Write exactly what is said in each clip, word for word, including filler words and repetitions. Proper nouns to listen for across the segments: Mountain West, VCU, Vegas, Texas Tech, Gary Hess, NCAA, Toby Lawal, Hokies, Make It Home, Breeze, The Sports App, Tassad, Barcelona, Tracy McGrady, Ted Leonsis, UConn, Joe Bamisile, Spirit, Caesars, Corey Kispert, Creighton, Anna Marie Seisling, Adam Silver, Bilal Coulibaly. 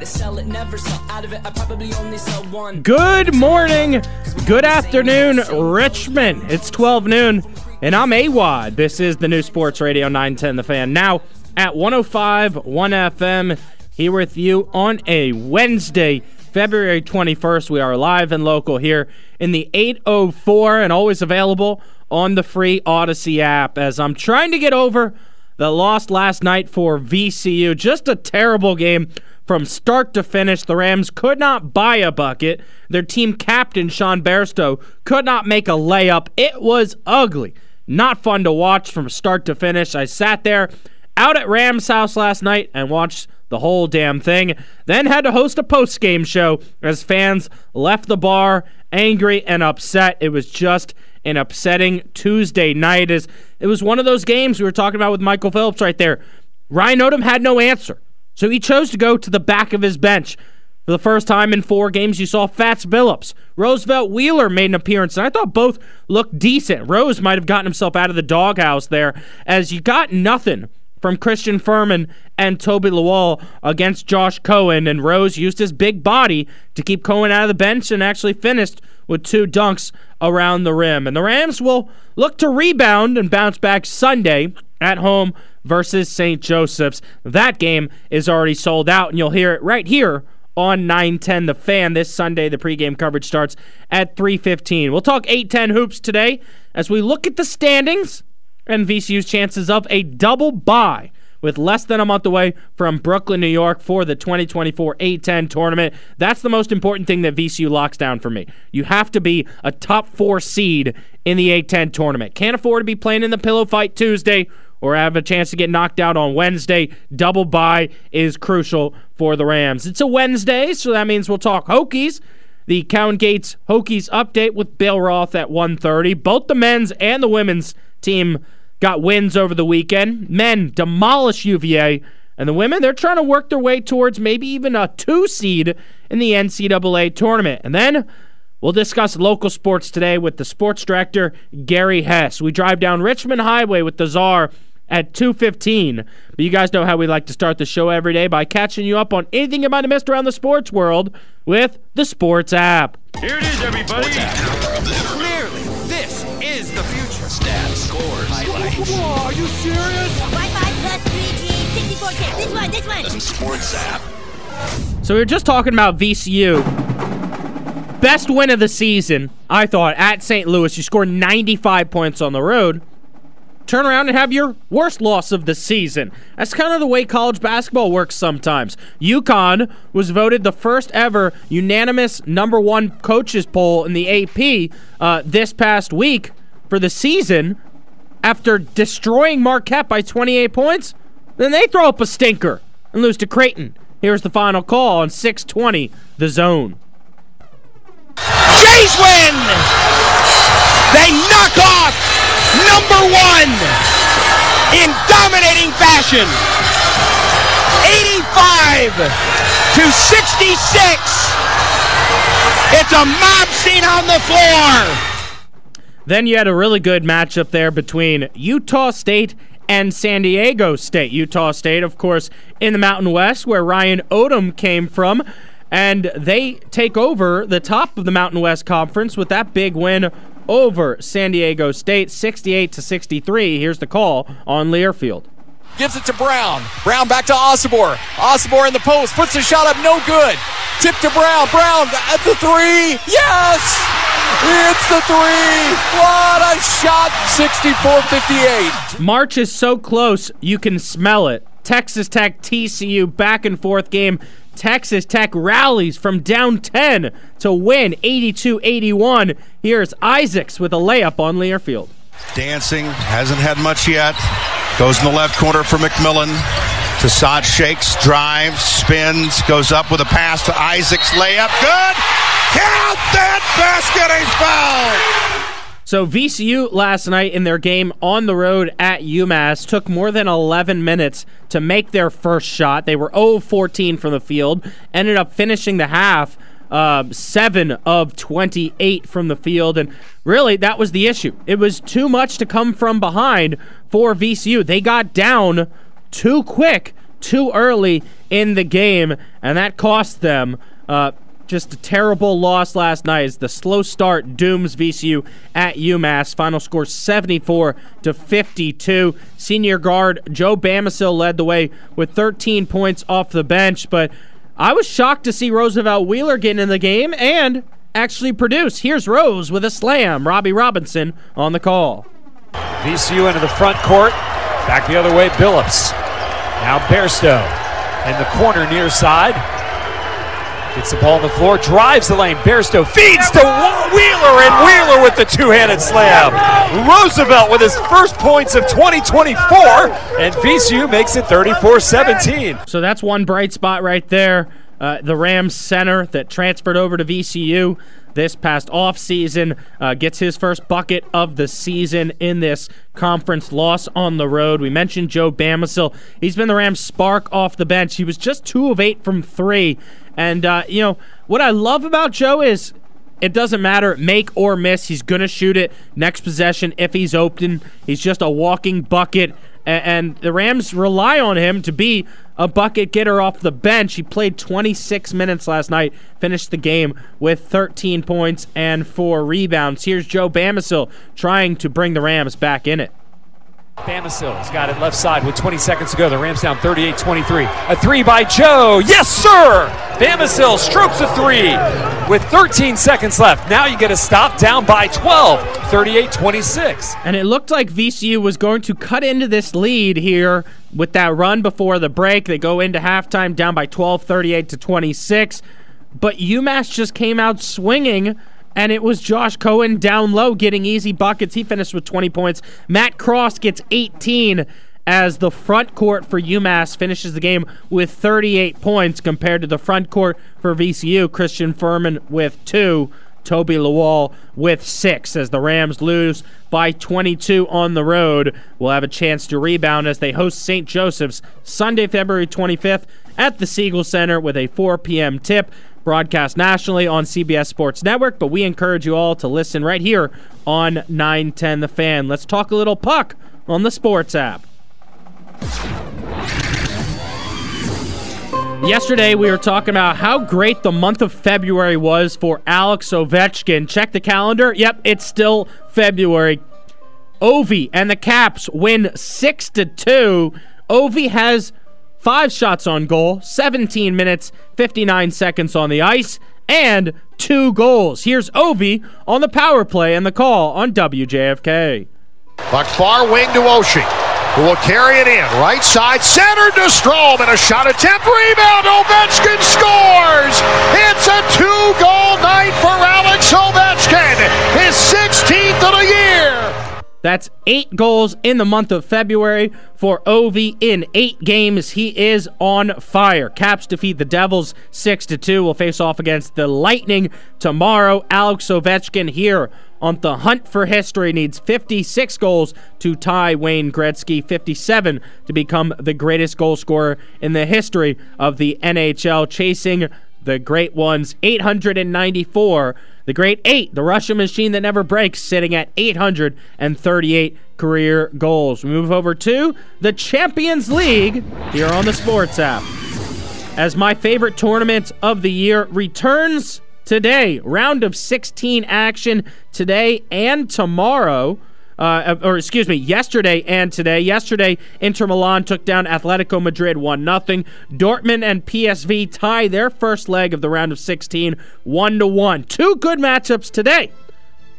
to sell it, never sell out of it. I probably only sell one. Good morning, good afternoon, Richmond. It's twelve noon, and I'm AWadd. This is the new Sports Radio nine ten The Fan. Now at one oh five point one F M, here with you on a Wednesday, February twenty-first. We are live and local here in the eight oh four and always available on the free Odyssey app, as I'm trying to get over the loss last night for V C U. Just a terrible game from start to finish. The Rams could not buy a bucket. Their team captain, Sean Bairstow, could not make a layup. It was ugly. Not fun to watch from start to finish. I sat there out at Rams' house last night and watched the whole damn thing. Then had to host a post-game show as fans left the bar angry and upset. It was just an upsetting Tuesday night. Is it was one of those games we were talking about with Michael Phillips right there. Ryan Odom had no answer, so he chose to go to the back of his bench. For the first time in four games, you saw Fats Phillips. Roosevelt Wheeler made an appearance, and I thought both looked decent. Rose might have gotten himself out of the doghouse there, as you got nothing from Christian Furman and Toby Lawal against Josh Cohen, and Rose used his big body to keep Cohen out of the bench and actually finished with two dunks around the rim. And the Rams will look to rebound and bounce back Sunday at home versus Saint Joseph's. That game is already sold out, and you'll hear it right here on nine ten The Fan this Sunday. The pregame coverage starts at three fifteen. We'll talk eight ten hoops today as we look at the standings and V C U's chances of a double bye with less than a month away from Brooklyn, New York for the twenty twenty-four eight ten tournament. That's the most important thing that V C U locks down for me. You have to be a top four seed in the eight ten tournament. Can't afford to be playing in the pillow fight Tuesday or have a chance to get knocked out on Wednesday. Double bye is crucial for the Rams. It's a Wednesday, so that means we'll talk Hokies. The Cowan Gates Hokies update with Bill Roth at one thirty. Both the men's and the women's team got wins over the weekend. Men demolish U V A, and the women, they're trying to work their way towards maybe even a two seed in the N C double A tournament. And then we'll discuss local sports today with the sports director, Gary Hess. We drive down Richmond Highway with the Czar at two fifteen. But you guys know how we like to start the show every day by catching you up on anything you might have missed around the sports world with the sports app. Here it is, everybody. Clearly, this is the future. Stats, scores, highlights. Whoa, are you serious? Wi-Fi plus three G, sixty-four K. This one, this one. The sports app. So we were just talking about V C U. Best win of the season, I thought, at Saint Louis. You scored ninety-five points on the road. Turn around and have your worst loss of the season. That's kind of the way college basketball works sometimes. UConn was voted the first ever unanimous number one coaches poll in the A P uh, this past week for the season after destroying Marquette by twenty-eight points. Then they throw up a stinker and lose to Creighton. Here's the final call on six twenty, The Zone. Jays win! They knock off number one in dominating fashion, eighty-five to sixty-six. It's a mob scene on the floor. Then you had a really good matchup there between Utah State and San Diego State. Utah State, of course, in the Mountain West, where Ryan Odom came from. And they take over the top of the Mountain West Conference with that big win over San Diego State, sixty-eight to sixty-three. Here's the call on Learfield. Gives it to Brown. Brown back to Osibor. Osibor in the post. Puts the shot up. No good. Tip to Brown. Brown at the three. Yes! It's the three. What a shot. sixty-four fifty-eight. March is so close, you can smell it. Texas Tech, T C U, back and forth game. Texas Tech rallies from down ten to win eighty-two eighty-one. Here's Isaacs with a layup on Learfield. Dancing, hasn't had much yet. Goes in the left corner for McMillan. Tassad shakes, drives, spins, goes up with a pass to Isaacs. Layup, good! Count that basket, he's fouled! So V C U last night in their game on the road at UMass took more than eleven minutes to make their first shot. They were oh for fourteen from the field, ended up finishing the half uh, seven of twenty-eight from the field, and really that was the issue. It was too much to come from behind for V C U. They got down too quick, too early in the game, and that cost them. Uh, just a terrible loss last night as the slow start dooms V C U at UMass. Final score seventy-four to fifty-two. Senior guard Joe Bamisile led the way with thirteen points off the bench, but I was shocked to see Roosevelt Wheeler getting in the game and actually produce. Here's Rose with a slam. Robbie Robinson on the call. V C U into the front court. Back the other way, Phillips. Now Bairstow in the corner near side. Gets the ball on the floor, drives the lane. Bairstow feeds to Wheeler, and Wheeler with the two-handed slam. Roosevelt with his first points of twenty twenty-four, and V C U makes it thirty-four seventeen. So that's one bright spot right there. Uh, the Rams center that transferred over to V C U this past offseason uh, gets his first bucket of the season in this conference loss on the road. We mentioned Joe Bamisile. He's been the Rams' spark off the bench. He was just two of eight from three. And, uh, you know, what I love about Joe is it doesn't matter, make or miss. He's going to shoot it next possession if he's open. He's just a walking bucket. And the Rams rely on him to be a bucket getter off the bench. He played twenty-six minutes last night, finished the game with thirteen points and four rebounds. Here's Joe Bamisile trying to bring the Rams back in it. Bamisile's got it left side with twenty seconds to go. The Rams down thirty-eight twenty-three. A three by Joe. Yes, sir! Bamisile strokes a three with thirteen seconds left. Now you get a stop down by twelve, thirty-eight twenty-six. And it looked like V C U was going to cut into this lead here with that run before the break. They go into halftime down by twelve, thirty-eight to twenty-six. But UMass just came out swinging. And it was Josh Cohen down low getting easy buckets. He finished with twenty points. Matt Cross gets eighteen as the front court for UMass finishes the game with thirty-eight points compared to the front court for V C U. Christian Furman with two. Toby Lawal with six as the Rams lose by twenty-two on the road. We'll have a chance to rebound as they host Saint Joseph's Sunday, February twenty-fifth at the Siegel Center with a four p m tip. Broadcast nationally on C B S Sports Network, but we encourage you all to listen right here on nine ten The Fan. Let's talk a little puck on the sports app. Yesterday, we were talking about how great the month of February was for Alex Ovechkin. Check the calendar. Yep, it's still February. Ovi and the Caps win six to two. Ovi has five shots on goal, seventeen minutes, fifty-nine seconds on the ice, and two goals. Here's Ovi on the power play and the call on W J F K. Puck far wing to Oshie, who will carry it in. Right side, center to Strome, and a shot attempt, rebound, Ovechkin scores! It's a two-goal night for Alex Ovechkin, his sixteenth of the year! That's eight goals in the month of February for Ovi in eight games. He is on fire. Caps defeat the Devils six to two. We'll face off against the Lightning tomorrow. Alex Ovechkin here on the hunt for history needs fifty-six goals to tie Wayne Gretzky, fifty-seven to become the greatest goal scorer in the history of the N H L, chasing the great ones, eight hundred ninety-four. The great eight, the Russian machine that never breaks, sitting at eight hundred thirty-eight career goals. We move over to the Champions League here on the Sports app, as my favorite tournament of the year returns today. Round of sixteen action today and tomorrow. Uh, or excuse me, yesterday and today. Yesterday, Inter Milan took down Atletico Madrid one nothing. Dortmund and P S V tie their first leg of the round of sixteen one to one. Two good matchups today.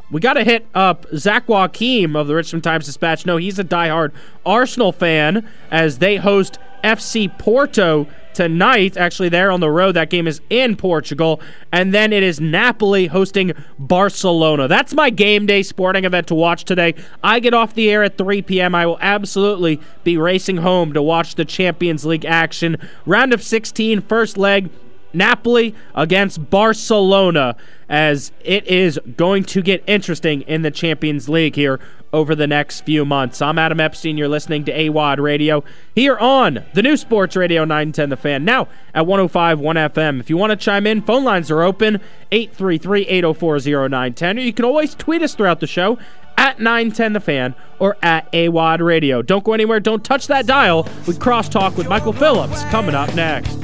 We got to hit up Zach Joachim of the Richmond Times-Dispatch. No, he's a diehard Arsenal fan as they host F C Porto tonight. Actually, they're on the road. That game is in Portugal. And then it is Napoli hosting Barcelona. That's my game day sporting event to watch today. I get off the air at three p m I will absolutely be racing home to watch the Champions League action. Round of sixteen, first leg. Napoli against Barcelona, as it is going to get interesting in the Champions League here over the next few months. I'm Adam Epstein. You're listening to AWadd Radio here on the new Sports Radio nine ten The Fan, now at one oh five point one F M. If you want to chime in, phone lines are open, eight three three, eight oh four, oh nine one oh. Or you can always tweet us throughout the show at nine ten The Fan or at AWadd Radio. Don't go anywhere. Don't touch that dial. We crosstalk with Michael Phillips coming up next.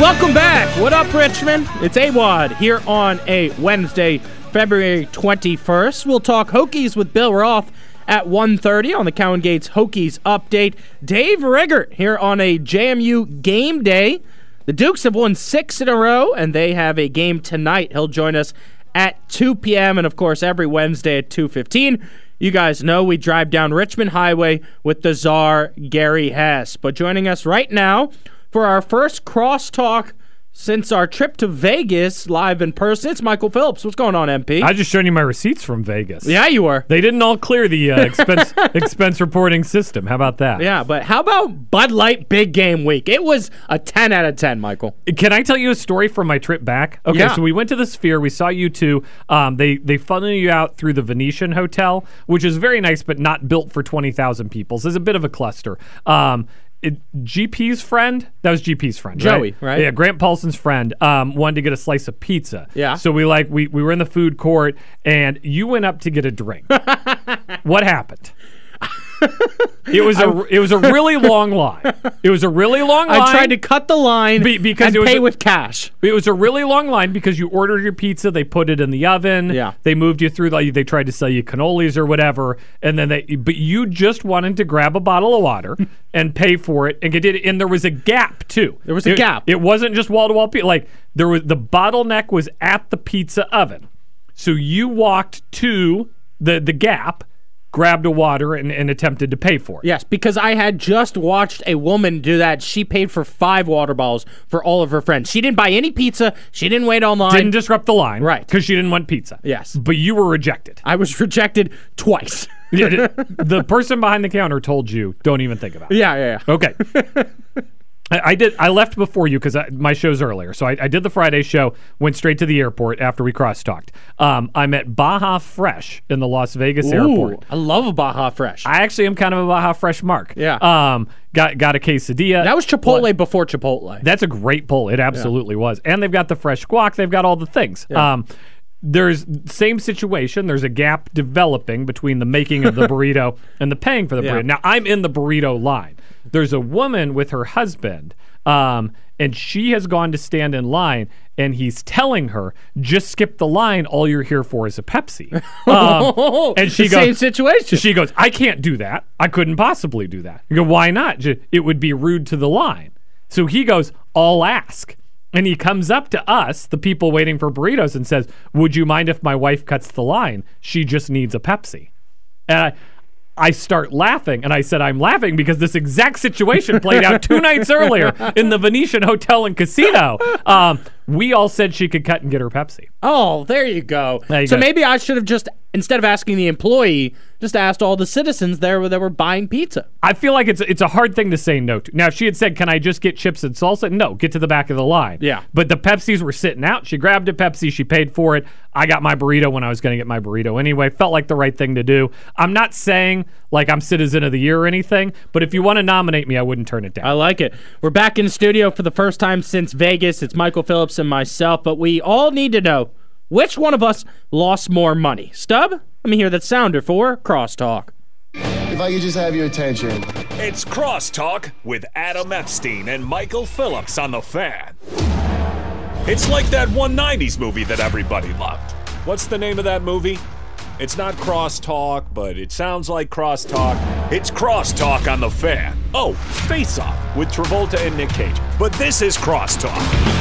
Welcome back. What up, Richmond? It's AWadd here on a Wednesday, February twenty-first. We'll talk Hokies with Bill Roth at one thirty on the Cowan Gates Hokies update. Dave Riggert here on a J M U game day. The Dukes have won six in a row, and they have a game tonight. He'll join us at two p.m. and, of course, every Wednesday at two fifteen. You guys know we drive down Richmond Highway with the czar, Gary Hess. But joining us right now for our first crosstalk since our trip to Vegas live in person, it's Michael Phillips. What's going on, M P? I just showed you my receipts from Vegas. Yeah, you were. They didn't all clear the uh, expense expense reporting system. How about that? Yeah, but how about Bud Light Big Game Week? It was a ten out of ten, Michael. Can I tell you a story from my trip back? Okay, yeah. So we went to the Sphere. We saw you two. Um, they, they funnel you out through the Venetian Hotel, which is very nice but not built for twenty thousand people. So it's a bit of a cluster. Um It, G P's friend, that was G P's friend, Joey, right? right? Yeah, Grant Paulson's friend um, wanted to get a slice of pizza. Yeah. So we like we, we were in the food court, and you went up to get a drink. What happened? It was a it was a really long line. It was a really long line. I tried to cut the line be, because and pay a, with cash. It was a really long line because you ordered your pizza, they put it in the oven. Yeah. They moved you through. Like, they tried to sell you cannolis or whatever, and then they. But you just wanted to grab a bottle of water and pay for it and get it. And there was a gap too. There was a it, gap. It wasn't just wall to wall pizza. Like there was the bottleneck was at the pizza oven, so you walked to the the gap. Grabbed a water, and, and attempted to pay for it. Yes, because I had just watched a woman do that. She paid for five water bottles for all of her friends. She didn't buy any pizza. She didn't wait online. Didn't disrupt the line. Right. Because she didn't want pizza. Yes. But you were rejected. I was rejected twice. Yeah, the person behind the counter told you, don't even think about it. Yeah, yeah, yeah. Okay. I, I did. I left before you because my show's earlier. So I, I did the Friday show, went straight to the airport after we cross-talked. Um, I'm at Baja Fresh in the Las Vegas Ooh, airport. I love a Baja Fresh. I actually am kind of a Baja Fresh mark. Yeah. Um, got got a quesadilla. That was Chipotle well, before Chipotle. That's a great pull. It absolutely yeah. was. And they've got the fresh guac. They've got all the things. Yeah. Um, there's same situation. There's a gap developing between the making of the burrito and the paying for the yeah. burrito. Now, I'm in the burrito line. There's a woman with her husband, um, and she has gone to stand in line, and he's telling her, just skip the line. All you're here for is a Pepsi. Um, and she goes, same situation. She goes, I can't do that. I couldn't possibly do that. You go, why not? It would be rude to the line. So he goes, I'll ask. And he comes up to us, the people waiting for burritos, and says, would you mind if my wife cuts the line? She just needs a Pepsi. And I... I start laughing, and I said I'm laughing because this exact situation played out two nights earlier in the Venetian Hotel and Casino. Um, we all said she could cut and get her Pepsi. Oh, there you go. There you so go. Maybe I should have just, instead of asking the employee, just asked all the citizens there that were buying pizza. I feel like it's it's a hard thing to say no to. Now, if she had said, can I just get chips and salsa? No, get to the back of the line. Yeah. But the Pepsis were sitting out. She grabbed a Pepsi. She paid for it. I got my burrito when I was going to get my burrito anyway. Felt like the right thing to do. I'm not saying, like, I'm Citizen of the Year or anything, but if you want to nominate me, I wouldn't turn it down. I like it. We're back in the studio for the first time since Vegas. It's Michael Phillips and myself, but we all need to know, which one of us lost more money? Stub, let me hear that sounder for Crosstalk. If I could just have your attention. It's Crosstalk with Adam Epstein and Michael Phillips on The Fan. It's like that one nineties movie that everybody loved. What's the name of that movie? It's not Crosstalk, but it sounds like Crosstalk. It's Crosstalk on The Fan. Oh, Face Off with Travolta and Nick Cage. But this is Crosstalk.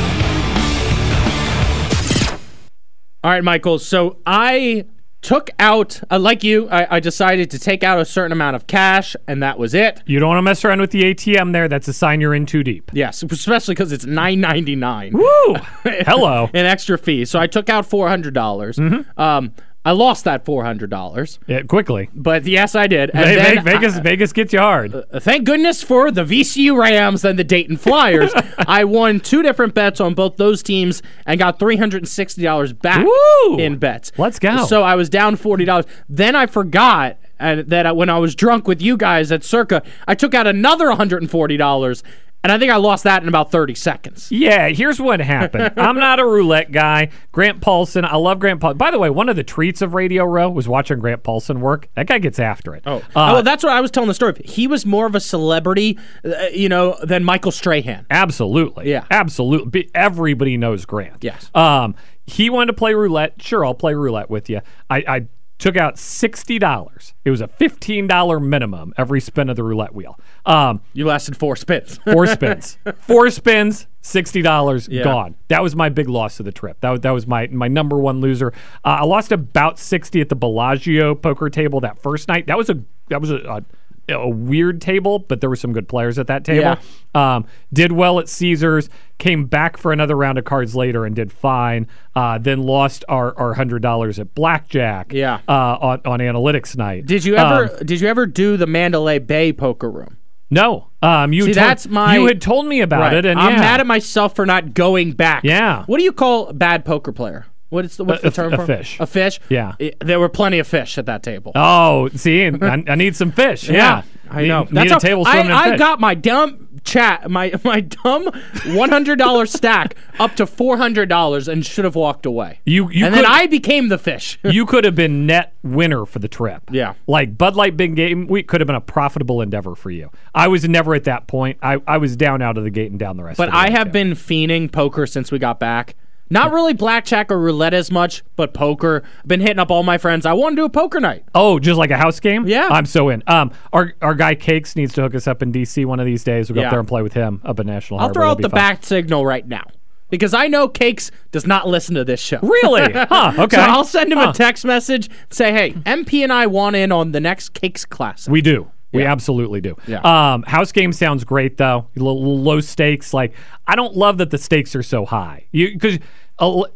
All right, Michael, so I took out, uh, like you, I, I decided to take out a certain amount of cash, and that was it. You don't want to mess around with the A T M there. That's a sign you're in too deep. Yes, especially because it's nine ninety-nine. Woo! Hello. An extra fee. So I took out four hundred dollars. Mm-hmm. Um, I lost that four hundred dollars. Yeah, quickly. But yes, I did. And they, then Vegas I, Vegas gets you hard. Uh, thank goodness for the V C U Rams and the Dayton Flyers. I won two different bets on both those teams and got three hundred sixty dollars back Woo! in bets. Let's go. So I was down forty dollars. Then I forgot and that I, when I was drunk with you guys at Circa, I took out another one hundred forty dollars. And I think I lost that in about thirty seconds. Yeah, here's what happened. I'm not a roulette guy. Grant Paulson, I love Grant Paulson. By the way, one of the treats of Radio Row was watching Grant Paulson work. That guy gets after it. Oh, uh, oh well, that's what I was telling the story. He was more of a celebrity, uh, you know, than Michael Strahan. Absolutely. Yeah. Absolutely. Everybody knows Grant. Yes. Um, he wanted to play roulette. Sure, I'll play roulette with you. I... I Took out sixty dollars. It was a fifteen dollars minimum every spin of the roulette wheel. Um, you lasted four spins. Four spins. Four spins, sixty dollars, yeah. Gone. That was my big loss of the trip. That was, that was my, my number one loser. Uh, I lost about sixty dollars at the Bellagio poker table that first night. That was a that was a, a, a weird table, but there were some good players at that table. Yeah. Um, did well at Caesars. Came back for another round of cards later and did fine. Uh, then lost our, our one hundred dollars at blackjack. Yeah. Uh, on, on analytics night. Did you ever um, Did you ever do the Mandalay Bay poker room? No. Um, you See, told, that's my. You had told me about right. it, and I'm yeah. mad at myself for not going back. Yeah. What do you call a bad poker player? What is the, what's a, the term a for? A fish. A fish? Yeah. It, there were plenty of fish at that table. Oh, see, I, I need some fish. Yeah, yeah. I know. Need, that's need how, a table I, I fish. got my dumb chat, my my dumb one hundred dollars stack up to four hundred dollars and should have walked away. You, you and could, then I became the fish. You could have been net winner for the trip. Yeah. Like Bud Light Big Game Week could have been a profitable endeavor for you. I was never at that point. I, I was down out of the gate and down the rest but of the But I have down. been fiending poker since we got back. Not really blackjack or roulette as much, but poker. I've been hitting up all my friends. I want to do a poker night. Oh, just like a house game? Yeah. I'm so in. Um, Our our guy Cakes needs to hook us up in D C one of these days. We'll go yeah. up there and play with him up at National I'll Harbor. I'll throw out the fun. Bat signal right now. Because I know Cakes does not listen to this show. Really? Huh, okay. So I'll send him huh. a text message, say, hey, M P and I want in on the next Cakes Classic. We do. We yeah. absolutely do. Yeah. Um, house game sounds great, though. L- low stakes. Like, I don't love that the stakes are so high. Because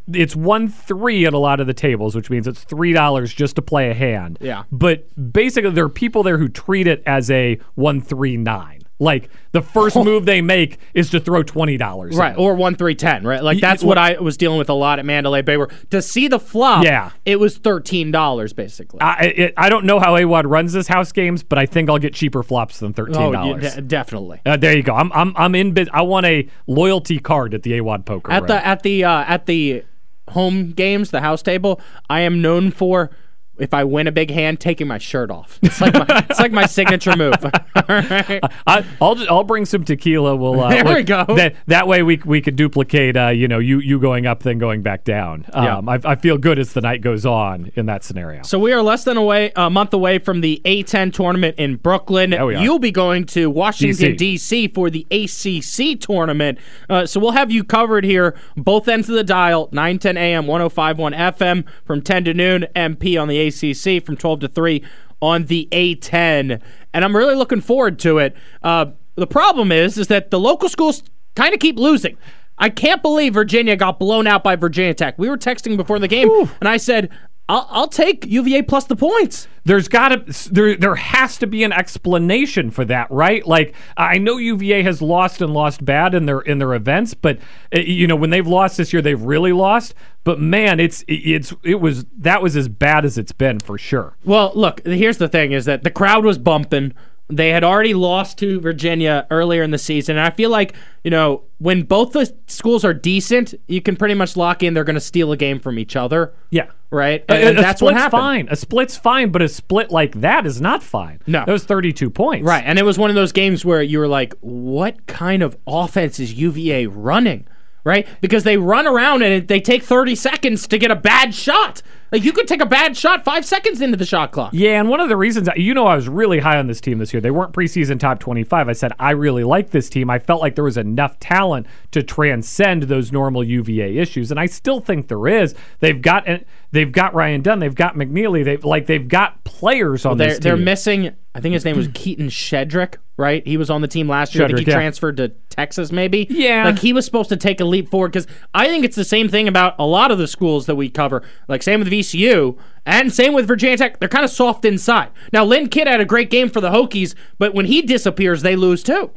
it's one three at a lot of the tables, which means it's three dollars just to play a hand. Yeah. But basically, there are people there who treat it as a one three nine. Like, the first move they make is to throw twenty dollars. Right, in. Or one three ten, right? Like, that's what I was dealing with a lot at Mandalay Bay. Where to see the flop, yeah. it was thirteen dollars, basically. I it, I don't know how AWadd runs his house games, but I think I'll get cheaper flops than thirteen dollars. Oh, yeah, d- definitely. Uh, there you go. I'm I'm I'm in biz- I want a loyalty card at the AWadd poker. At right? the at the uh, at the home games, the house table, I am known for, if I win a big hand, taking my shirt off. It's like my, it's like my signature move. All right. I, I'll just, I'll bring some tequila. We'll uh, there we go. That, that way we we could duplicate. Uh, you know, you you going up, then going back down. Um, yeah. I, I feel good as the night goes on in that scenario. So we are less than away, a month away from the A ten tournament in Brooklyn. You'll be going to Washington D C for the A C C tournament. Uh, so we'll have you covered here, both ends of the dial, nine ten a.m. one oh five point one F M from ten to noon. M P on the A C C from twelve to three on the A ten, and I'm really looking forward to it. Uh, the problem is is that the local schools kind of keep losing. I can't believe Virginia got blown out by Virginia Tech. We were texting before the game, Ooh. and I said, I'll, I'll take U V A plus the points. There's got to there there has to be an explanation for that, right? Like, I know U V A has lost and lost bad in their in their events, but uh, you know, when they've lost this year, they've really lost. But man, it's it's it was that was as bad as it's been for sure. Well, look, here's the thing: is that the crowd was bumping. They had already lost to Virginia earlier in the season, and I feel like, you know, when both the schools are decent, you can pretty much lock in they're going to steal a game from each other. Yeah. Right? And, a, and that's what happened. Fine. A split's fine, but a split like that is not fine. No. That was thirty-two points. Right, and it was one of those games where you were like, what kind of offense is U V A running? Right? Because they run around and they take thirty seconds to get a bad shot. Like, you could take a bad shot five seconds into the shot clock. Yeah, and one of the reasons, I, you know, I was really high on this team this year. They weren't preseason top twenty-five. I said, I really like this team. I felt like there was enough talent to transcend those normal U V A issues, and I still think there is. They've got they've got Ryan Dunn. They've got McNeely. They've like they've got players on well, this team. They're missing, I think his name was Keaton Shedrick, right? He was on the team last year. I think he yeah. transferred to Texas, maybe. Yeah. Like, he was supposed to take a leap forward, because I think it's the same thing about a lot of the schools that we cover. Like, same with the V C U, and same with Virginia Tech. They're kind of soft inside. Now, Lynn Kidd had a great game for the Hokies, but when he disappears, they lose too.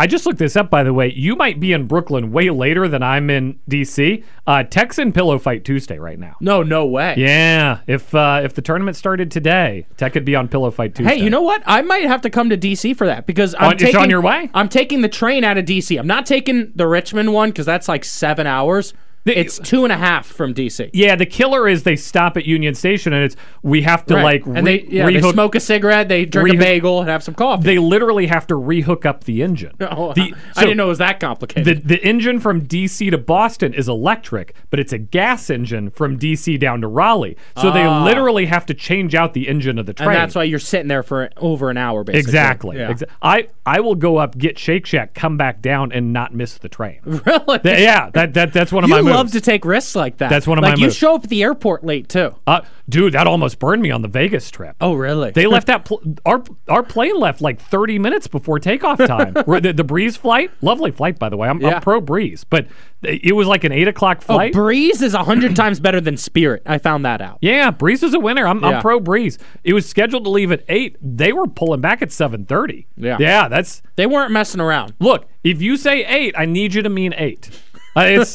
I just looked this up, by the way. You might be in Brooklyn way later than I'm in D C Uh, Texan Pillow Fight Tuesday right now. No, no way. Yeah. If uh, if the tournament started today, Tech could be on Pillow Fight Tuesday. Hey, you know what? I might have to come to D C for that because I'm on, taking, it's on your way? I'm taking the train out of D C I'm not taking the Richmond one because that's like seven hours. It's two and a half from D C. Yeah, the killer is they stop at Union Station and it's we have to right. like re- and they, yeah, re- they smoke a cigarette, they drink re- a bagel, and have some coffee. They literally have to rehook up the engine. Oh, the, so I didn't know it was that complicated. The, the engine from D C to Boston is electric, but it's a gas engine from D C down to Raleigh. So ah. they literally have to change out the engine of the train. And that's why you're sitting there for over an hour, basically. Exactly. Yeah. Exa- I I will go up, get Shake Shack, come back down, and not miss the train. Really? The, yeah. That that that's one of you my. Love I love to take risks like that. That's one of like my moves. Like, you show up at the airport late, too. Uh, dude, that almost burned me on the Vegas trip. Oh, really? They left that... Pl- our our plane left like thirty minutes before takeoff time. the, the Breeze flight, lovely flight, by the way. I'm, yeah. I'm pro-Breeze, but it was like an eight o'clock flight. Oh, Breeze is one hundred times better than Spirit. I found that out. Yeah, Breeze is a winner. I'm, yeah. I'm pro-Breeze. It was scheduled to leave at eight. They were pulling back at seven thirty. Yeah. Yeah, that's... They weren't messing around. Look, if you say eight, I need you to mean eight. Uh, it's,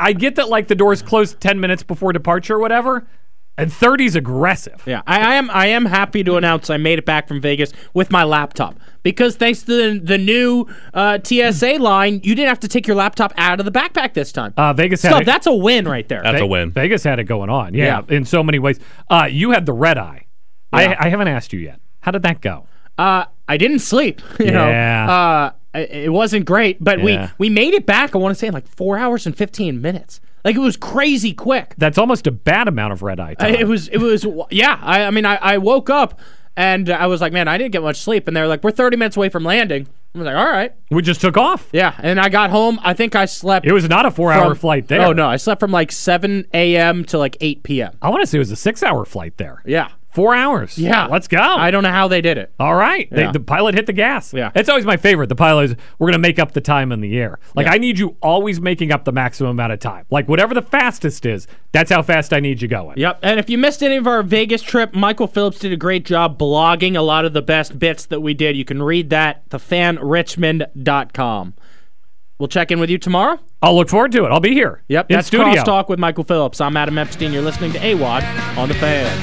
I get that, like, the doors closed ten minutes before departure or whatever, and thirty's aggressive. Yeah, I, I am I am happy to announce I made it back from Vegas with my laptop because thanks to the, the new uh, T S A line, you didn't have to take your laptop out of the backpack this time. Uh, Vegas had so, it, that's a win right there. That's Ve- a win. Vegas had it going on, yeah, yeah. in so many ways. Uh, you had the red eye. Yeah. I, I haven't asked you yet. How did that go? Uh, I didn't sleep, you yeah. know. Yeah. Uh, It wasn't great, but yeah. we, we made it back, I want to say, in like four hours and fifteen minutes. Like, it was crazy quick. That's almost a bad amount of red eye time. I, it was, it was yeah. I, I mean, I, I woke up, and I was like, man, I didn't get much sleep. And they were like, we're thirty minutes away from landing. I was like, all right. We just took off. Yeah, and I got home. I think I slept. It was not a four-hour flight there. Oh, no. I slept from like seven a.m. to like eight p.m. I want to say it was a six-hour flight there. Yeah. Four hours. Yeah. Let's go. I don't know how they did it. All right. Yeah. They, the pilot hit the gas. Yeah. It's always my favorite. The pilot is, we're going to make up the time in the air. Like, yeah. I need you always making up the maximum amount of time. Like, whatever the fastest is, that's how fast I need you going. Yep. And if you missed any of our Vegas trip, Michael Phillips did a great job blogging a lot of the best bits that we did. You can read that, the fan richmond dot com. We'll check in with you tomorrow. I'll look forward to it. I'll be here. Yep, that's studio. Crosstalk with Michael Phillips. I'm Adam Epstein. You're listening to AWadd on The Fan.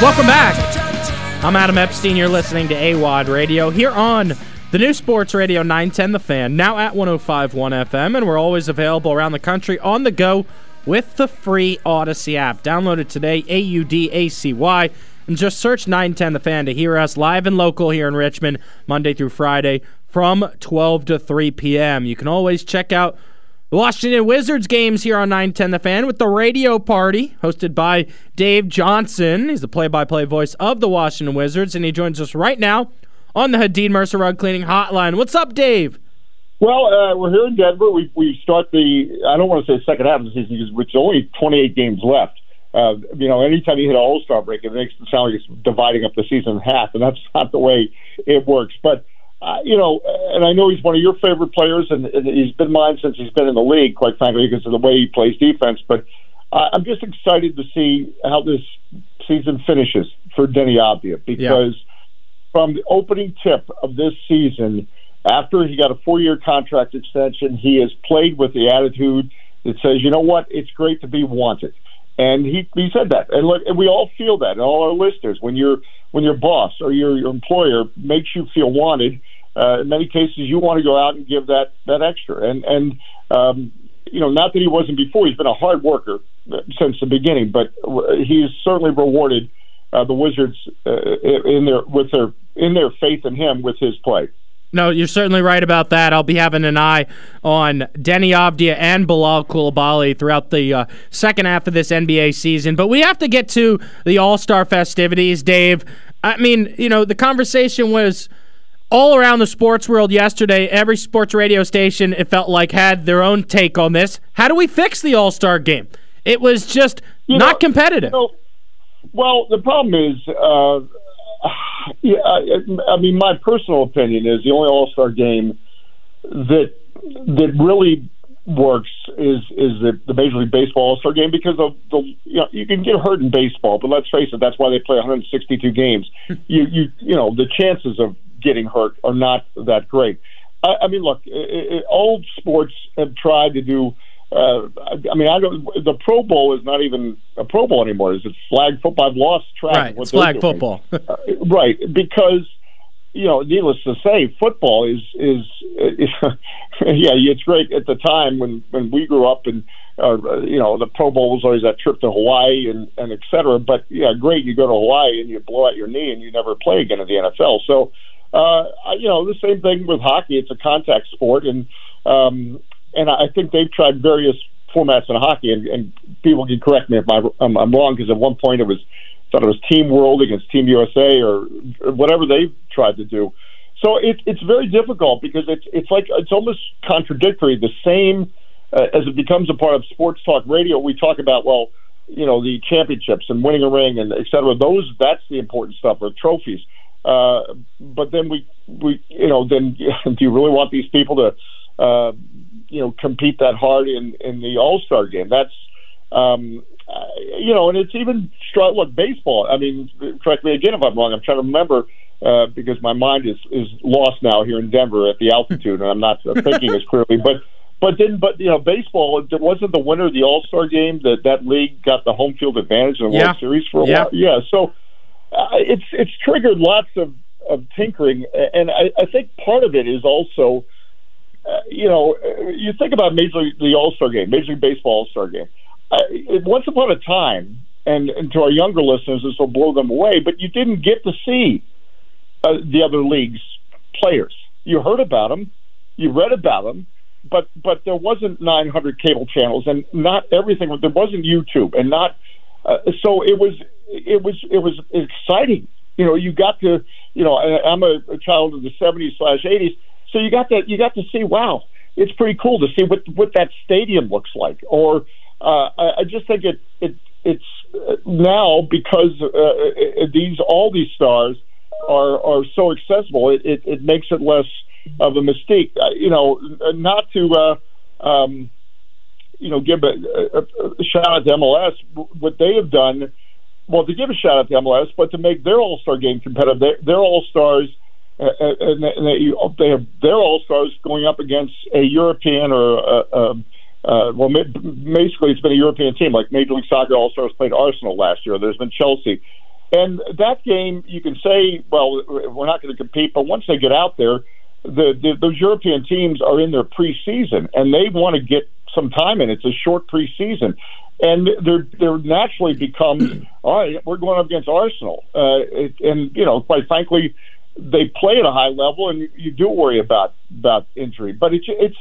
Welcome back. I'm Adam Epstein. You're listening to AWadd Radio here on the new Sports Radio nine ten The Fan, now at one oh five point one F M, and we're always available around the country on the go with the free Odyssey app. Download it today, A U D A C Y. And just search nine ten The Fan to hear us live and local here in Richmond, Monday through Friday from twelve to three p.m. You can always check out the Washington Wizards games here on nine ten The Fan with the radio party hosted by Dave Johnson. He's the play-by-play voice of the Washington Wizards, and he joins us right now on the Hadid Mercer Rug Cleaning Hotline. What's up, Dave? Well, uh, we're here in Denver. We, we start the, I don't want to say second half of the season because it's only twenty-eight games left. Uh, you know, anytime you hit an all-star break, it makes it sound like it's dividing up the season in half, and that's not the way it works. But, uh, you know, and I know he's one of your favorite players, and, and he's been mine since he's been in the league, quite frankly, because of the way he plays defense. But uh, I'm just excited to see how this season finishes for Denny Avdia, because yeah. from the opening tip of this season, after he got a four-year contract extension, he has played with the attitude that says, you know what, it's great to be wanted. And he, he said that, and look, and we all feel that. And all our listeners, when your when your boss or your, your employer makes you feel wanted, uh, in many cases you want to go out and give that, that extra. And and um, you know, not that he wasn't before. He's been a hard worker since the beginning, but he's certainly rewarded uh, the Wizards uh, in their with their in their faith in him with his play. No, you're certainly right about that. I'll be having an eye on Denny Avdia and Bilal Coulibaly throughout the uh, second half of this N B A season. But we have to get to the All-Star festivities, Dave. I mean, you know, the conversation was all around the sports world yesterday. Every sports radio station, it felt like, had their own take on this. How do we fix the All-Star game? It was just you not know, competitive. You know, well, the problem is... Uh, Yeah, I, I mean, my personal opinion is the only All-Star game that that really works is is the, the Major League Baseball All-Star Game, because of the you know you can get hurt in baseball, but let's face it, that's why they play one hundred sixty-two games. you you you know the chances of getting hurt are not that great. I, I mean, look, it, it, all sports have tried to do. Uh, I mean, I don't. The Pro Bowl is not even a Pro Bowl anymore. Is it flag football? I've lost track. Right, of what it's flag doing. Football. uh, right, because. You know, needless to say, football is is, is yeah, it's great at the time when, when we grew up, and uh, you know the Pro Bowl was always that trip to Hawaii and and et cetera. But yeah, great, you go to Hawaii and you blow out your knee and you never play again in the N F L. So, uh, you know, the same thing with hockey. It's a contact sport, and um, and I think they've tried various formats in hockey, and, and people can correct me if I, I'm, I'm wrong, because at one point it was. Thought it was Team World against Team U S A or whatever they've tried to do. So it, it's very difficult, because it's it's like it's almost contradictory. The same uh, as it becomes a part of sports talk radio, we talk about, well, you know, the championships and winning a ring and et cetera. Those that's the important stuff, or trophies. Uh, but then we we you know then do you really want these people to uh, you know compete that hard in in the All-Star game? That's um, Uh, you know, and it's even look baseball. I mean, correct me again if I'm wrong. I'm trying to remember uh, because my mind is, is lost now here in Denver at the altitude, and I'm not thinking as clearly. But but then but you know, baseball. It wasn't the winner of the All-Star Game that that league got the home field advantage in the yeah. World Series for a yeah. while. Yeah, so uh, it's it's triggered lots of, of tinkering, and I, I think part of it is also uh, you know you think about Major League, the All-Star Game, Major League Baseball All-Star Game. Uh, once upon a time, and, and to our younger listeners, this will blow them away, but you didn't get to see uh, the other league's players. You heard about them, you read about them, but, but there wasn't nine hundred cable channels, and not everything. There wasn't YouTube, and not uh, so it was it was it was exciting. You know, you got to you know I, I'm a, a child of the seventies slash eighties, so you got to you got to see. Wow, it's pretty cool to see what what that stadium looks like, or. Uh, I, I just think it, it it's now because uh, these all these stars are are so accessible. It, it, it makes it less of a mystique. Uh, you know, not to uh, um, you know give a, a, a shout out to M L S. What they have done, well, to give a shout out to M L S, but to make their All Star game competitive. They, they're all stars, uh, and they, they have their All Stars going up against a European or a, a Uh, well, basically, it's been a European team. Like Major League Soccer All-Stars played Arsenal last year. There's been Chelsea. And that game, you can say, well, we're not going to compete. But once they get out there, the, the, those European teams are in their preseason, and they want to get some time in. It's a short preseason. And they're, they're naturally become, all right, we're going up against Arsenal. Uh, it, and, you know, quite frankly, they play at a high level, and you do worry about, about injury. But it, it's...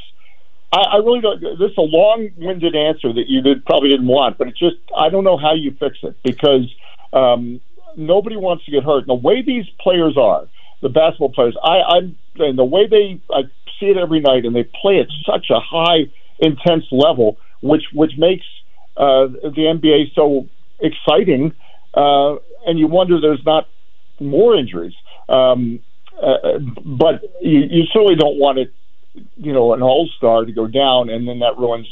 I really don't. This is a long-winded answer that you did, probably didn't want, but it's just I don't know how you fix it, because um, nobody wants to get hurt. And the way these players are, the basketball players, I, I'm and the way they I see it every night, and they play at such a high, intense level, which which makes uh, the N B A so exciting. Uh, and you wonder there's not more injuries, um, uh, but you, you certainly don't want it. You know, an all-star to go down, and then that ruins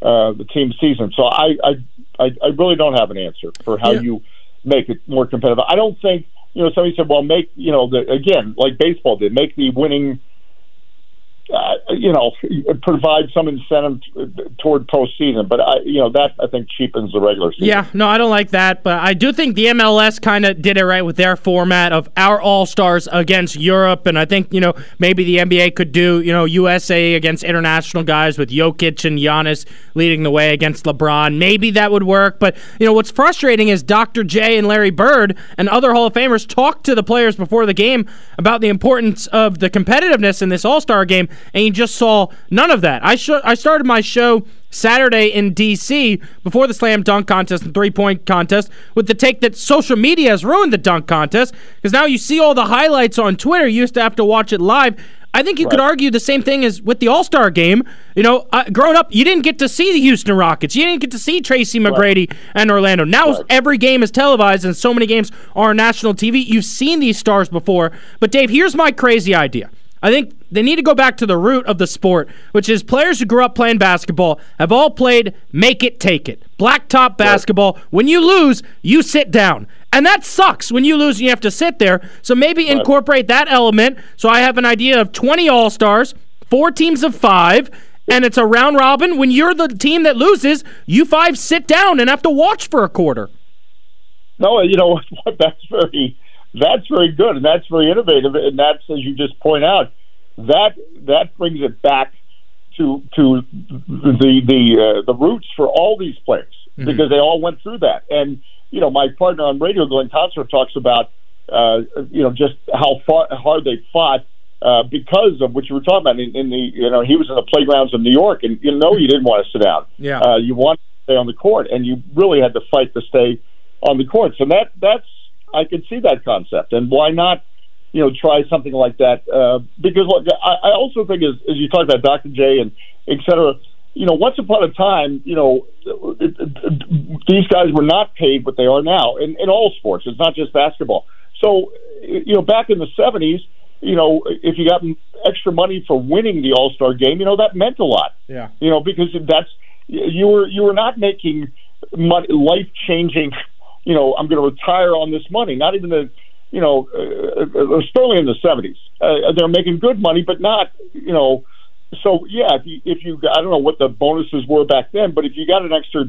uh, the team's season. So I, I, I really don't have an answer for how yeah. you make it more competitive. I don't think, you know, somebody said, well, make, you know, the, again, like baseball did, make the winning, uh, you know, provide some incentive toward postseason. But, I, you know, that, I think, cheapens the regular season. Yeah, no, I don't like that. But I do think the M L S kind of did it right with their format of our All-Stars against Europe. And I think, you know, maybe the N B A could do, you know, U S A against international guys with Jokic and Giannis leading the way against LeBron. Maybe that would work. But, you know, what's frustrating is Doctor J and Larry Bird and other Hall of Famers talked to the players before the game about the importance of the competitiveness in this All-Star game. And you just saw none of that. I sh- I started my show Saturday in D C before the slam dunk contest and three-point contest with the take that social media has ruined the dunk contest, because now you see all the highlights on Twitter. You used to have to watch it live. I think you right. could argue the same thing as with the All-Star game. You know, uh, growing up, you didn't get to see the Houston Rockets. You didn't get to see Tracy McGrady right. and Orlando. Now right. every game is televised, and so many games are on national T V. You've seen these stars before. But, Dave, here's my crazy idea. I think they need to go back to the root of the sport, which is players who grew up playing basketball have all played make it, take it, blacktop basketball. Right. When you lose, you sit down. And that sucks. When you lose, you have to sit there. So maybe right. incorporate that element. So I have an idea of twenty All-Stars, four teams of five, and it's a round robin. When you're the team that loses, you five sit down and have to watch for a quarter. No, you know, that's very... That's very good, and that's very innovative, and that's, as you just point out, that that brings it back to to the the uh, the roots for all these players, mm-hmm. because they all went through that. And you know, my partner on radio, Glenn Tonsor, talks about uh, you know just how far, hard they fought uh, because of what you were talking about. In, in the you know he was in the playgrounds of New York, and you know you didn't want to sit down. Yeah, uh, you wanted to stay on the court, and you really had to fight to stay on the court. So that that's. I could see that concept, and why not, you know, try something like that? Uh, because look, I, I also think, as, as you talked about Doctor J and et cetera, you know, once upon a time, you know, it, it, these guys were not paid what they are now in, in all sports. It's not just basketball. So, you know, back in the seventies, you know, if you got extra money for winning the All-Star game, you know, that meant a lot. Yeah. You know, because that's you were you were not making money, life-changing. You know, I'm going to retire on this money. Not even the, you know, uh, certainly in the seventies. Uh, they're making good money, but not, you know. So, yeah, if you, if you, I don't know what the bonuses were back then, but if you got an extra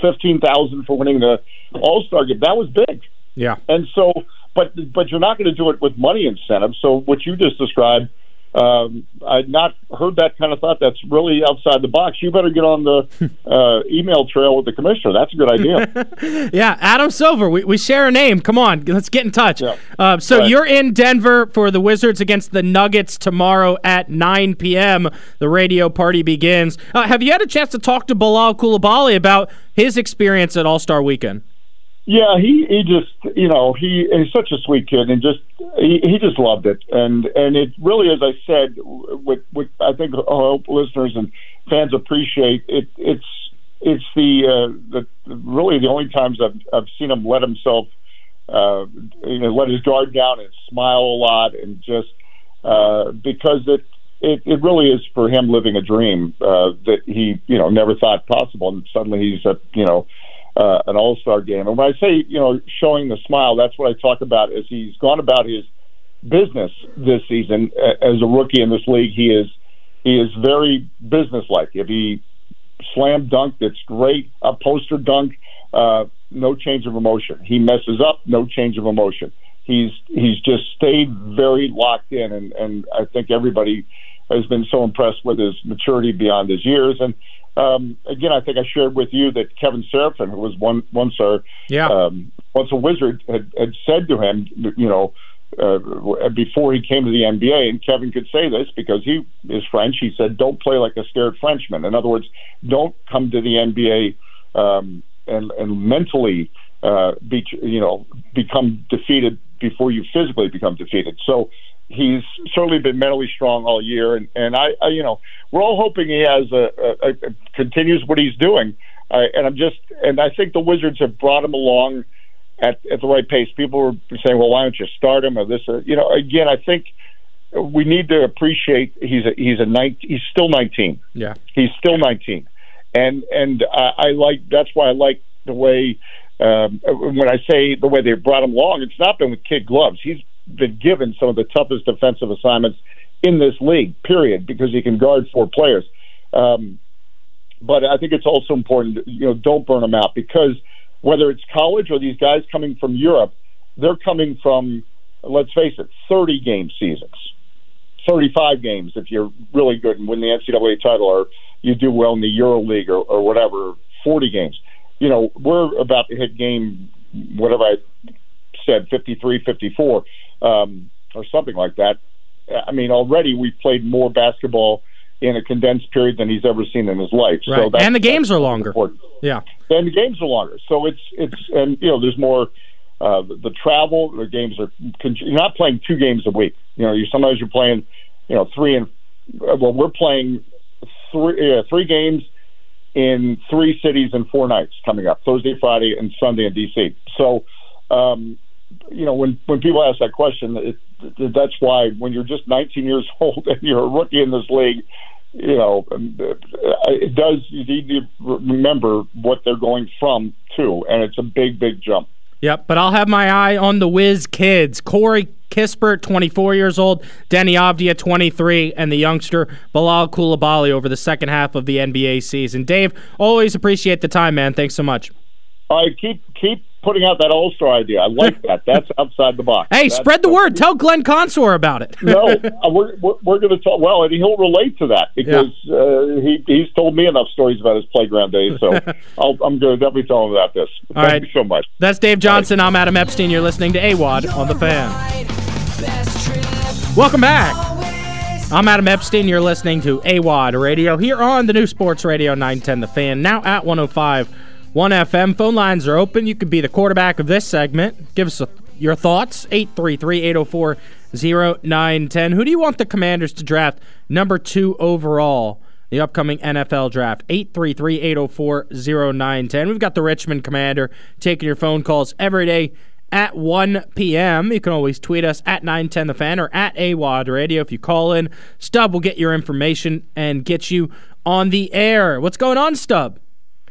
fifteen thousand dollars for winning the All-Star game, that was big. Yeah. And so, but but you're not going to do it with money incentives. So what you just described, um, I'd not heard that kind of thought. That's really outside the box. You better get on the uh, email trail with the commissioner. That's a good idea. Yeah, Adam Silver, we, we share a name. Come on, let's get in touch. Yeah. Uh, so right. You're in Denver for the Wizards against the Nuggets tomorrow at nine p.m. The radio party begins. Uh, have you had a chance to talk to Bilal Coulibaly about his experience at All-Star Weekend? Yeah, he, he just, you know, he he's such a sweet kid, and just he, he just loved it. And and it really, as I said, what what I think our listeners and fans appreciate, it it's it's the uh, the really the only times I've I've seen him let himself, uh, you know, let his guard down and smile a lot, and just uh, because it, it it really is for him living a dream uh, that he you know never thought possible, and suddenly he's a you know. Uh, an all-star game. And when I say, you know, showing the smile, that's what I talk about as he's gone about his business this season. As a rookie in this league, he is he is very businesslike. If he slam dunked, it's great. A poster dunk, uh, no change of emotion. He messes up, no change of emotion. He's he's just stayed very locked in, and, and I think everybody has been so impressed with his maturity beyond his years. And Um, again, I think I shared with you that Kevin Seraphin, who was one, once a yeah. um, once a Wizard, had, had said to him, you know, uh, before he came to the N B A, and Kevin could say this because he is French. He said, "Don't play like a scared Frenchman." In other words, don't come to the N B A um, and, and mentally, uh, be, you know, become defeated before you physically become defeated. So. He's certainly been mentally strong all year, and, and I, I, you know, we're all hoping he has a, a, a continues what he's doing. Uh, and I'm just, and I think the Wizards have brought him along at, at the right pace. People were saying, well, why don't you start him or this? Or, you know, again, I think we need to appreciate he's a, he's a nineteen, he's still nineteen. Yeah, he's still nineteen, and and I, I like that's why I like the way um, when I say the way they brought him along, it's not been with kid gloves. He's been given some of the toughest defensive assignments in this league, period, because he can guard four players. Um, but I think it's also important, you know, don't burn them out, because whether it's college or these guys coming from Europe, they're coming from, let's face it, thirty-game seasons, thirty-five games if you're really good and win the N C double A title, or you do well in the EuroLeague or, or whatever, forty games. You know, we're about to hit game, whatever I said, fifty-three, fifty-four. Um, or something like that. I mean, already we've played more basketball in a condensed period than he's ever seen in his life. Right. So that's, and the games that's are longer. Important. Yeah, and the games are longer. So it's it's and you know there's more uh, the, the travel. The games are you're not playing two games a week. You know, you sometimes you're playing you know three and well we're playing three uh, three games in three cities and four nights coming up Thursday, Friday, and Sunday in D C. So. Um, you know, when, when people ask that question, it, it, that's why when you're just nineteen years old and you're a rookie in this league, you know, it does, you need to remember what they're going from to, and it's a big, big jump. Yep, but I'll have my eye on the Whiz kids. Corey Kispert, twenty-four years old, Denny Avdia, twenty-three, and the youngster Bilal Coulibaly over the second half of the N B A season. Dave, always appreciate the time, man. Thanks so much. All right, keep keep putting out that All-Star idea. I like that. That's outside the box. Hey, that's, spread the word. Tell Glenn Consor about it. No, we're we're, we're going to talk. Well, and he'll relate to that because yeah. uh, he he's told me enough stories about his playground days, so I'll, I'm going to definitely tell him about this. All Thank right. you so much. That's Dave Johnson. Right. I'm Adam Epstein. You're listening to AWadd on The Fan. Welcome back. I'm Adam Epstein. You're listening to AWadd Radio here on the new Sports Radio nine ten The Fan, now at one oh five point one F M. Phone lines are open. You could be the quarterback of this segment. Give us a, your thoughts. eight three three, eight oh four, oh nine one oh. Who do you want the Commanders to draft number two overall in the upcoming N F L draft? eight three three, eight oh four, oh nine one oh. We've got the Richmond Commander taking your phone calls every day at one p.m. You can always tweet us at nine ten the fan or at AWadd Radio. If you call in, Stub will get your information and get you on the air. What's going on, Stub?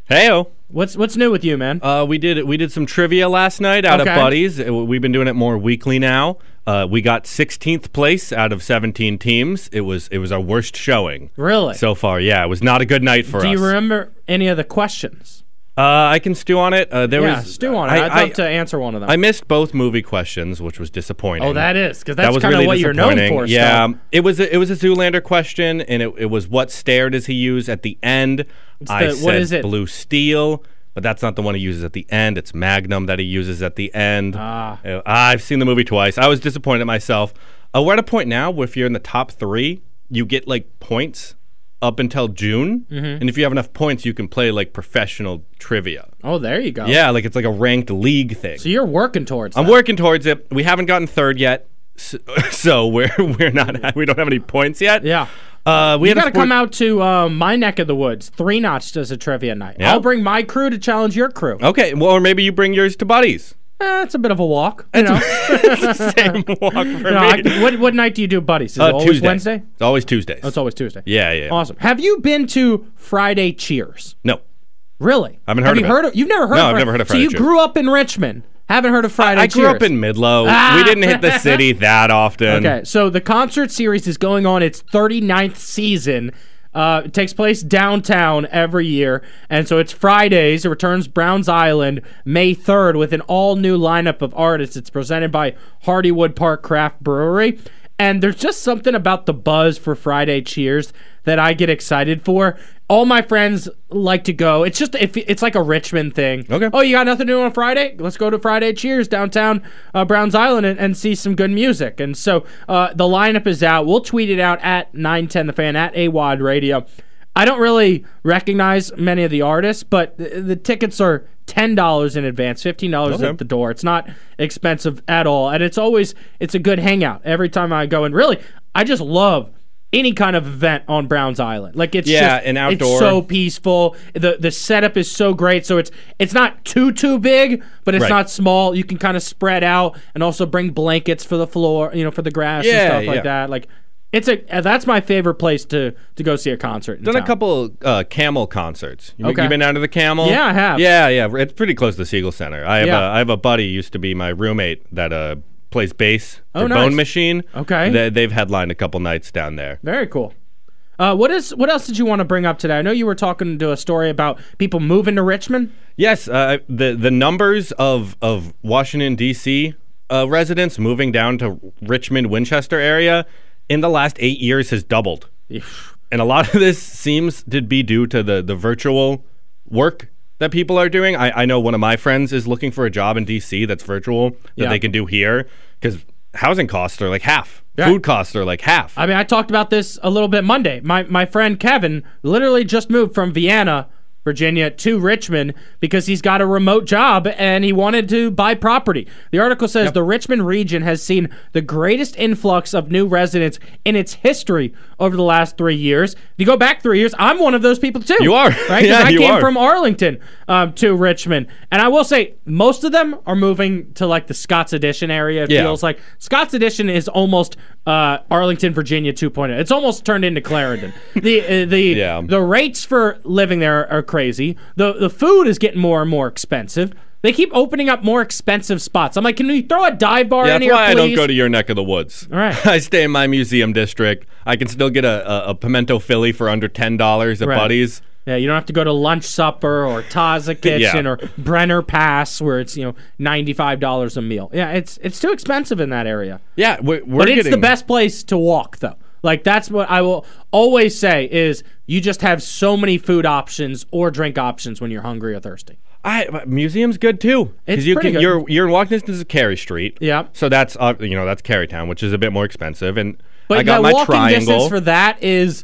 Hey-o. What's what's new with you, man? Uh, we did we did some trivia last night out okay. of Buddies. We've been doing it more weekly now. Uh, we got sixteenth place out of seventeen teams. It was it was our worst showing. Really? So far, yeah. It was not a good night for Do us. Do you remember any of the questions? Uh, I can stew on it. Uh, there yeah, was, stew on it. I'd I, love I, to answer one of them. I missed both movie questions, which was disappointing. Oh, that is, because that's that kind of really what you're known for. Yeah, so. it was a, it was a Zoolander question, and it, it was what stare does he use at the end? It's I the, said what is it? Blue Steel, but that's not the one he uses at the end. It's Magnum that he uses at the end. Ah. I've seen the movie twice. I was disappointed in myself. Uh, we're at a point now where if you're in the top three, you get like points up until June, mm-hmm. and if you have enough points, you can play like professional trivia. Oh, there you go. Yeah, like it's like a ranked league thing. So you're working towards I'm that. I'm working towards it. We haven't gotten third yet, so, so we're we're not we don't have any points yet. Yeah. Uh, we got to come out to uh, my neck of the woods. Three Knots does a trivia night. Yep. I'll bring my crew to challenge your crew. Okay, well, or maybe you bring yours to Buddies. Eh, it's a bit of a walk. You know? It's the same walk for no, me. I, what, what night do you do Buddies? Is uh, it always Tuesday. Wednesday? It's always Tuesdays. Oh, it's always Tuesday. Yeah, yeah, yeah. Awesome. Have you been to Friday Cheers? No. Really? I haven't heard Have of you it. Heard of, you've never heard no, of it? No, I've never heard of Friday Cheers. So you Cheers. Grew up in Richmond. Haven't heard of Friday I, I Cheers. I grew up in Midlow. Ah! We didn't hit the city that often. Okay, so the concert series is going on its thirty-ninth season. Uh, it takes place downtown every year, and so it's Fridays. It returns Browns Island May third with an all-new lineup of artists. It's presented by Hardywood Park Craft Brewery, and there's just something about the buzz for Friday Cheers that I get excited for. All my friends like to go. It's just it, it's like a Richmond thing. Okay. Oh, you got nothing to do on Friday? Let's go to Friday Cheers downtown uh, Browns Island and, and see some good music. And so uh, the lineup is out. We'll tweet it out at nine ten the fan, at AWadd Radio. I don't really recognize many of the artists, but the, the tickets are ten dollars in advance, fifteen dollars okay. at the door. It's not expensive at all. And it's always it's a good hangout every time I go. And really, I just love any kind of event on Browns Island, like it's yeah, just, an outdoor. It's so peaceful. the The setup is so great, so it's it's not too too big, but it's right. not small. You can kind of spread out and also bring blankets for the floor, you know, for the grass yeah, and stuff yeah. like that. Like it's a that's my favorite place to to go see a concert. In Done town. A couple uh, Camel concerts. You, okay. you been down to the Camel? Yeah, I have. Yeah, yeah. It's pretty close to the Siegel Center. I have yeah. a, I have a buddy used to be my roommate that uh. plays bass for oh, nice. Bone Machine. Okay. They, they've headlined a couple nights down there. Very cool. Uh, what is what else did you want to bring up today? I know you were talking to a story about people moving to Richmond. Yes, uh, the the numbers of of Washington D C uh, residents moving down to Richmond, Winchester area in the last eight years has doubled, and a lot of this seems to be due to the the virtual work that people are doing. I, I know one of my friends is looking for a job in D C that's virtual that yeah. they can do here because housing costs are like half. Yeah. Food costs are like half. I mean, I talked about this a little bit Monday. My my friend Kevin literally just moved from Vienna Virginia to Richmond because he's got a remote job and he wanted to buy property. The article says yep. the Richmond region has seen the greatest influx of new residents in its history over the last three years. If you go back three years, I'm one of those people too. You are. Right? yeah, I came are. from Arlington um, to Richmond. And I will say most of them are moving to like the Scotts Addition area. It yeah. feels like Scotts Addition is almost uh, Arlington, Virginia two point oh. It's almost turned into Clarendon. the uh, the, yeah. the rates for living there are crazy. The the food is getting more and more expensive. They keep opening up more expensive spots. I'm like, can we throw a dive bar yeah, in here, please? That's why I don't go to your neck of the woods. All right. I stay in my museum district. I can still get a, a, a pimento Philly for under ten dollars at right. Buddy's. Yeah, you don't have to go to Lunch Supper or Taza Kitchen yeah. or Brenner Pass where it's, you know, ninety-five dollars a meal. Yeah, it's it's too expensive in that area. Yeah, we're, we're But it's getting... the best place to walk, though. Like, that's what I will always say is you just have so many food options or drink options when you're hungry or thirsty. I museum's good too. It's you pretty can, good. You're you're in walking distance to Cary Street. Yeah. So that's uh, you know that's Carytown, which is a bit more expensive. And but I got my walking triangle. Distance for that is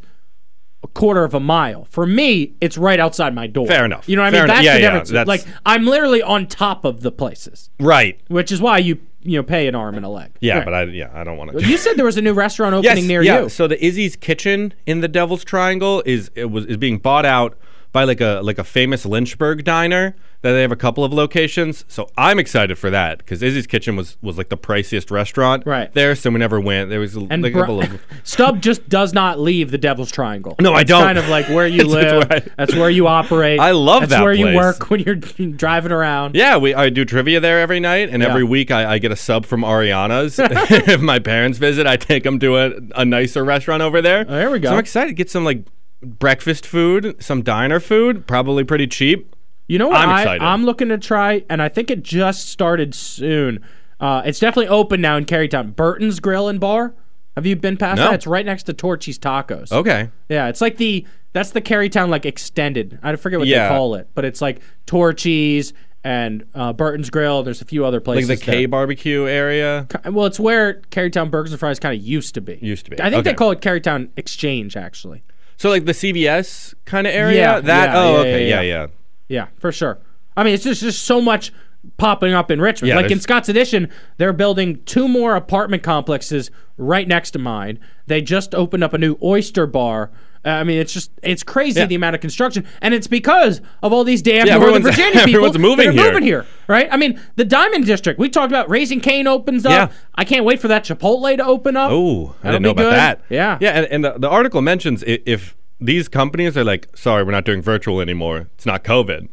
a quarter of a mile. For me, it's right outside my door. Fair enough. You know what Fair I mean? Enough. That's yeah, the yeah, difference. That's... Like I'm literally on top of the places. Right. Which is why you. You know, pay an arm and a leg. Yeah, right. but I yeah, I don't want to. You said there was a new restaurant opening yes, near yeah. you. Yeah, so the Izzy's Kitchen in the Devil's Triangle is it was is being bought out by like a like a famous Lynchburg diner that they have a couple of locations. So I'm excited for that because Izzy's Kitchen was was like the priciest restaurant right. there, so we never went. There was and like a couple of Stubb just does not leave the Devil's Triangle. No, it's I don't. Kind of like where you live. Where I... That's where you operate. I love that's that. That's where place. You work when you're driving around. Yeah, we I do trivia there every night, and yeah. every week I, I get a sub from Ariana's. If my parents visit, I take them to a, a nicer restaurant over there. Oh, there we go. So I'm excited to get some like breakfast food, some diner food, probably pretty cheap. You know what I'm, I, I'm looking to try, and I think it just started soon. Uh, it's definitely open now in Carytown. Burton's Grill and Bar. Have you been past no. that? It's right next to Torchy's Tacos. Okay. Yeah, it's like the, that's the Carytown like extended. I forget what yeah. they call it, but it's like Torchy's and uh, Burton's Grill. There's a few other places. Like the K Barbecue area? Well, it's where Carytown Burgers and Fries kind of used to be. Used to be. I think okay. they call it Carytown Exchange, actually. So like the C V S kind of area? Yeah. That, yeah, oh, yeah, okay, yeah, yeah. yeah. yeah. Yeah, for sure. I mean, it's just, just so much popping up in Richmond. Yeah, like there's... in Scotts Addition, they're building two more apartment complexes right next to mine. They just opened up a new oyster bar. Uh, I mean, it's just, it's crazy yeah. the amount of construction. And it's because of all these damn yeah, Northern Virginia people moving that are here. moving here, right? I mean, the Diamond District, we talked about Raising Cane opens up. Yeah. I can't wait for that Chipotle to open up. Oh, I didn't know about good. that. Yeah. Yeah, and, and the, the article mentions if... these companies are like, sorry, we're not doing virtual anymore. It's not COVID.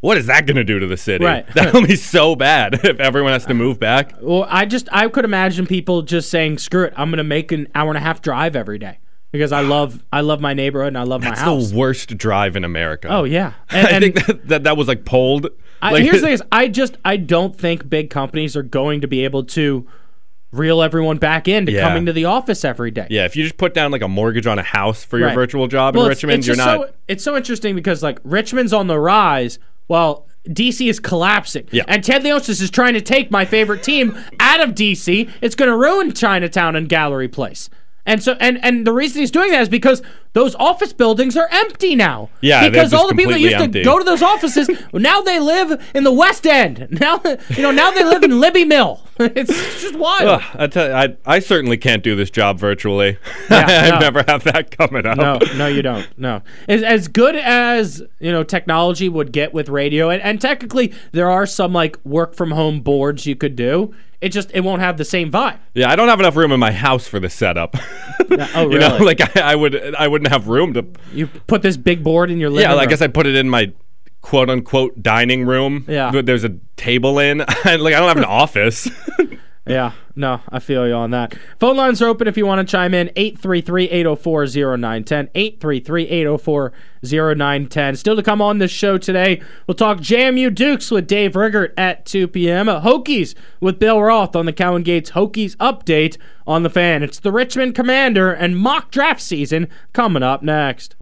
What is that going to do to the city? Right. That'll be so bad if everyone has to move back. Well, I just, I could imagine people just saying, screw it. I'm going to make an hour and a half drive every day because I love, I love my neighborhood and I love That's my house. That's the worst drive in America. Oh, yeah. And, I and think that, that that was like polled. I, like, here's the thing is, I just, I don't think big companies are going to be able to reel everyone back into yeah. coming to the office every day. Yeah, if you just put down like a mortgage on a house for your right. virtual job well, in it's, Richmond, it's you're not... So, it's so interesting because like Richmond's on the rise while D C is collapsing. Yeah. And Ted Leonsis is trying to take my favorite team out of D C. It's going to ruin Chinatown and Gallery Place. And so, and, and the reason he's doing that is because those office buildings are empty now. Yeah, because all the people that used empty. to go to those offices now they live in the West End. Now, you know, now they live in Libby Mill. It's just wild. Ugh, I tell you, I, I certainly can't do this job virtually. Yeah, I no. never have that coming up. No, no, you don't. No, as, as good as you know, technology would get with radio, and, and technically there are some like work from home boards you could do. It just, it won't have the same vibe. Yeah, I don't have enough room in my house for the setup. No, oh, really? You know, like I, I, would, I wouldn't have room to... You put this big board in your living room? Yeah, like I guess I put it in my quote-unquote dining room. Yeah. There's a table in. Like I don't have an office. Yeah, no, I feel you on that. Phone lines are open if you want to chime in. eight three three, eight oh four, oh nine one oh. eight three three, eight oh four, oh nine one oh. Still to come on this show today, we'll talk J M U Dukes with Dave Riggert at two p.m. Hokies with Bill Roth on the Cowan Gates Hokies update on the Fan. It's the Richmond Commander and mock draft season coming up next.